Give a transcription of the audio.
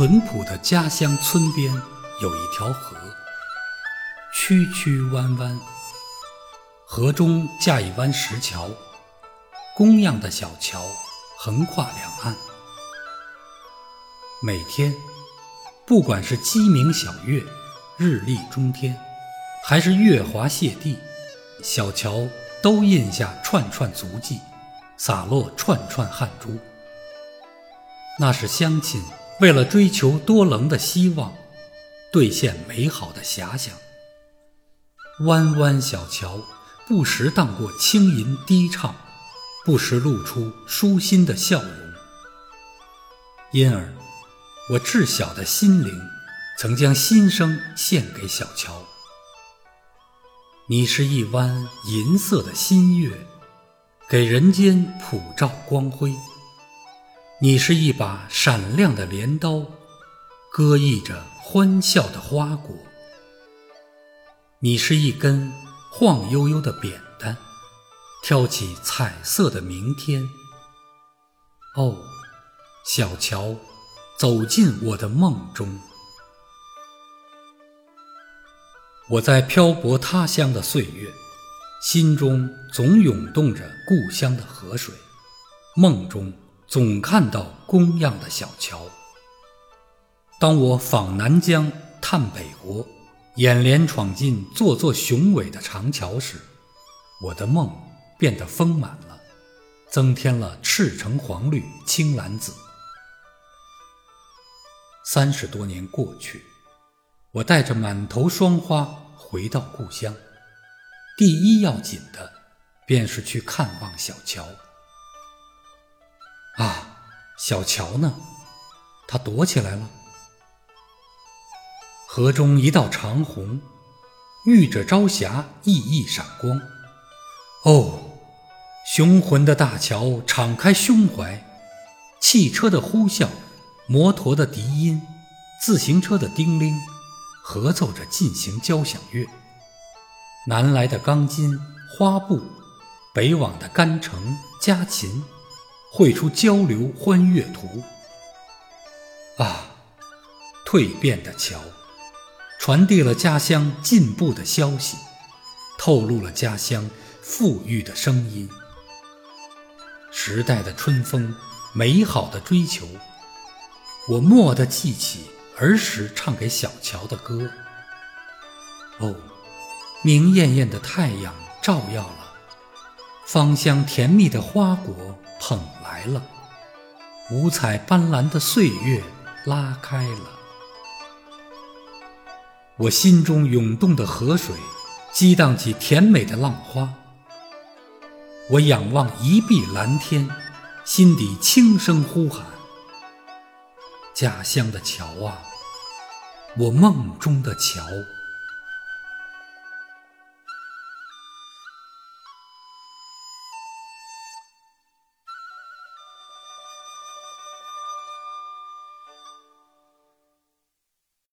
淳朴的家乡村边有一条河，曲曲弯弯，河中架一湾石桥，工样的小桥横跨两岸。每天不管是鸡鸣晓月、日丽中天，还是月华泻地，小桥都印下串串足迹，洒落串串汗珠。那是乡亲为了追求多棱的希望，兑现美好的遐想。弯弯小桥不时荡过轻吟低唱，不时露出舒心的笑容。因而我至小的心灵曾将心声献给小桥。你是一弯银色的新月，给人间普照光辉。你是一把闪亮的镰刀，割溢着欢笑的花果。你是一根晃悠悠的扁担，挑起彩色的明天。哦，小桥走进我的梦中。我在漂泊他乡的岁月，心中总涌动着故乡的河水，梦中总看到工样的小桥。当我访南疆探北国，眼帘闯进座座雄伟的长桥时，我的梦变得丰满了，增添了赤橙黄绿青蓝紫。30多年过去，我带着满头霜花回到故乡，第一要紧的便是去看望小桥。啊，小桥呢？他躲起来了。河中一道长虹，遇着朝霞熠熠闪光。哦，雄浑的大桥敞开胸怀，汽车的呼啸，摩托的笛音，自行车的叮铃，合奏着进行交响乐。南来的钢筋花布，北往的干城家禽，绘出交流欢悦图。啊，蜕变的桥传递了家乡进步的消息，透露了家乡富裕的声音。时代的春风，美好的追求。我蓦地记起儿时唱给小桥的歌。哦，明艳艳的太阳照耀了，芳香甜蜜的花果捧来了，五彩斑斓的岁月拉开了。我心中涌动的河水激荡起甜美的浪花。我仰望一碧蓝天，心底轻声呼喊，家乡的桥啊，我梦中的桥。